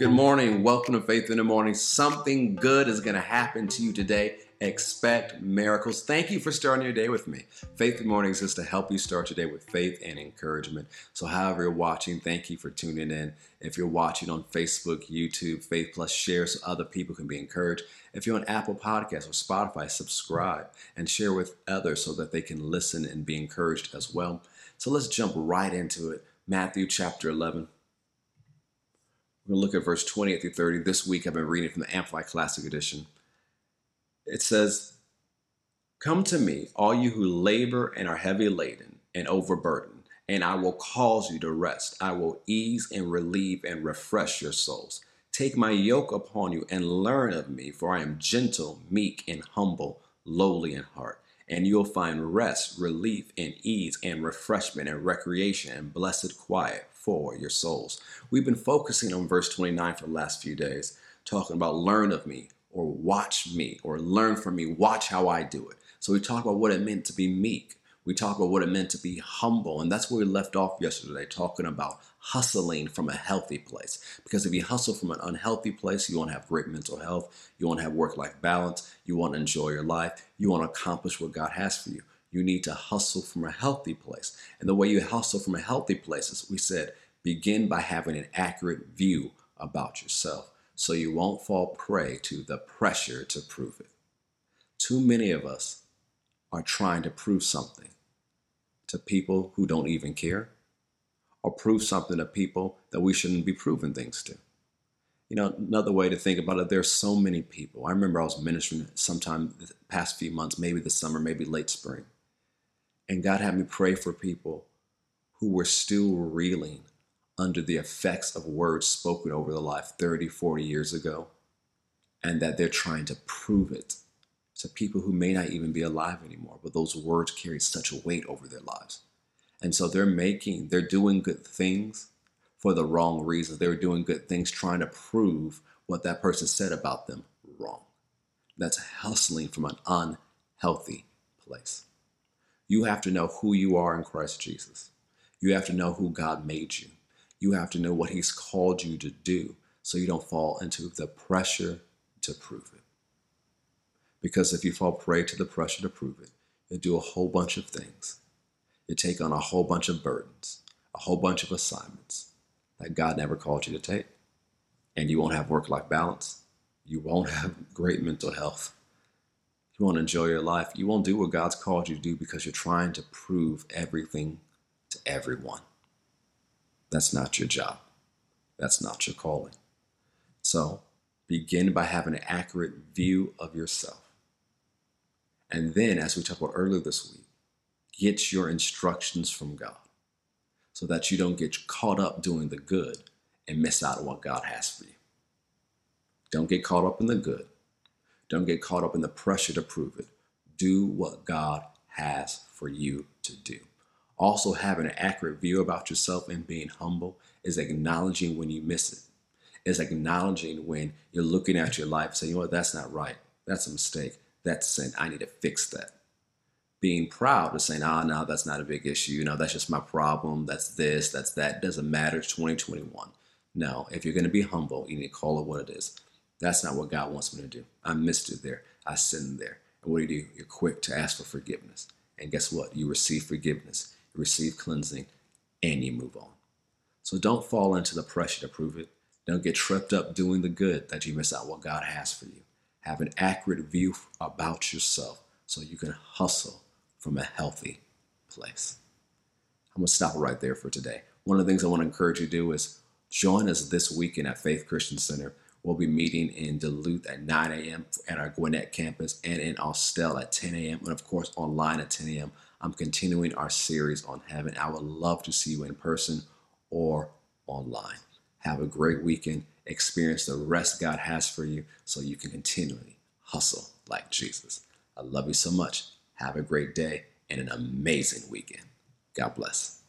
Good morning. Welcome to Faith in the Morning. Something good is going to happen to you today. Expect miracles. Thank you for starting your day with me. Faith in the Morning is to help you start your day with faith and encouragement. So however you're watching, thank you for tuning in. If you're watching on Facebook, YouTube, Faith Plus, share so other people can be encouraged. If you're on Apple Podcasts or Spotify, subscribe and share with others so that they can listen and be encouraged as well. So let's jump right into it. Matthew chapter 11. We're going to look at verse 28 through 30. This week I've been reading from the Amplified Classic Edition. It says, "Come to me, all you who labor and are heavy laden and overburdened, and I will cause you to rest. I will ease and relieve and refresh your souls. Take my yoke upon you and learn of me, for I am gentle, meek, and humble, lowly in heart. And you'll find rest, relief, and ease, and refreshment, and recreation, and blessed quiet for your souls." We've been focusing on verse 29 for the last few days, talking about learn of me, or watch me, or learn from me, watch how I do it. So we talked about what it meant to be meek. We talked about what it meant to be humble, and that's where we left off yesterday, talking about hustling from a healthy place. Because if you hustle from an unhealthy place, you won't have great mental health, you won't have work-life balance, you won't enjoy your life, you won't accomplish what God has for you. You need to hustle from a healthy place. And the way you hustle from a healthy place is, we said, begin by having an accurate view about yourself, so you won't fall prey to the pressure to prove it. Too many of us are trying to prove something to people who don't even care, or prove something to people that we shouldn't be proving things to. You know, another way to think about it, there's so many people. I remember I was ministering sometime the past few months, maybe this summer, maybe late spring, and God had me pray for people who were still reeling under the effects of words spoken over their life 30, 40 years ago, and that they're trying to prove it to people who may not even be alive anymore, but those words carry such a weight over their lives. And so they're doing good things for the wrong reasons. They're doing good things trying to prove what that person said about them wrong. That's hustling from an unhealthy place. You have to know who you are in Christ Jesus. You have to know who God made you. You have to know what he's called you to do so you don't fall into the pressure to prove it. Because if you fall prey to the pressure to prove it, you'll do a whole bunch of things. You'll take on a whole bunch of burdens, a whole bunch of assignments that God never called you to take. And you won't have work-life balance. You won't have great mental health. You won't enjoy your life. You won't do what God's called you to do because you're trying to prove everything to everyone. That's not your job. That's not your calling. So begin by having an accurate view of yourself. And then, as we talked about earlier this week, get your instructions from God so that you don't get caught up doing the good and miss out on what God has for you. Don't get caught up in the good. Don't get caught up in the pressure to prove it. Do what God has for you to do. Also, having an accurate view about yourself and being humble is acknowledging when you miss it. It's acknowledging when you're looking at your life and saying, you know what, that's not right. That's a mistake. That's sin. I need to fix that. Being proud is saying, no, that's not a big issue. You know, that's just my problem. That's this, that's that. It doesn't matter. It's 2021. No, if you're going to be humble, you need to call it what it is. That's not what God wants me to do. I missed it there. I sinned there. And what do? You're quick to ask for forgiveness. And guess what? You receive forgiveness. Receive cleansing, and you move on. So don't fall into the pressure to prove it. Don't get tripped up doing the good that you miss out what God has for you. Have an accurate view about yourself so you can hustle from a healthy place. I'm going to stop right there for today. One of the things I want to encourage you to do is join us this weekend at Faith Christian Center. We'll be meeting in Duluth at 9 a.m. at our Gwinnett campus and in Austell at 10 a.m. and, of course, online at 10 a.m. I'm continuing our series on heaven. I would love to see you in person or online. Have a great weekend. Experience the rest God has for you so you can continually hustle like Jesus. I love you so much. Have a great day and an amazing weekend. God bless.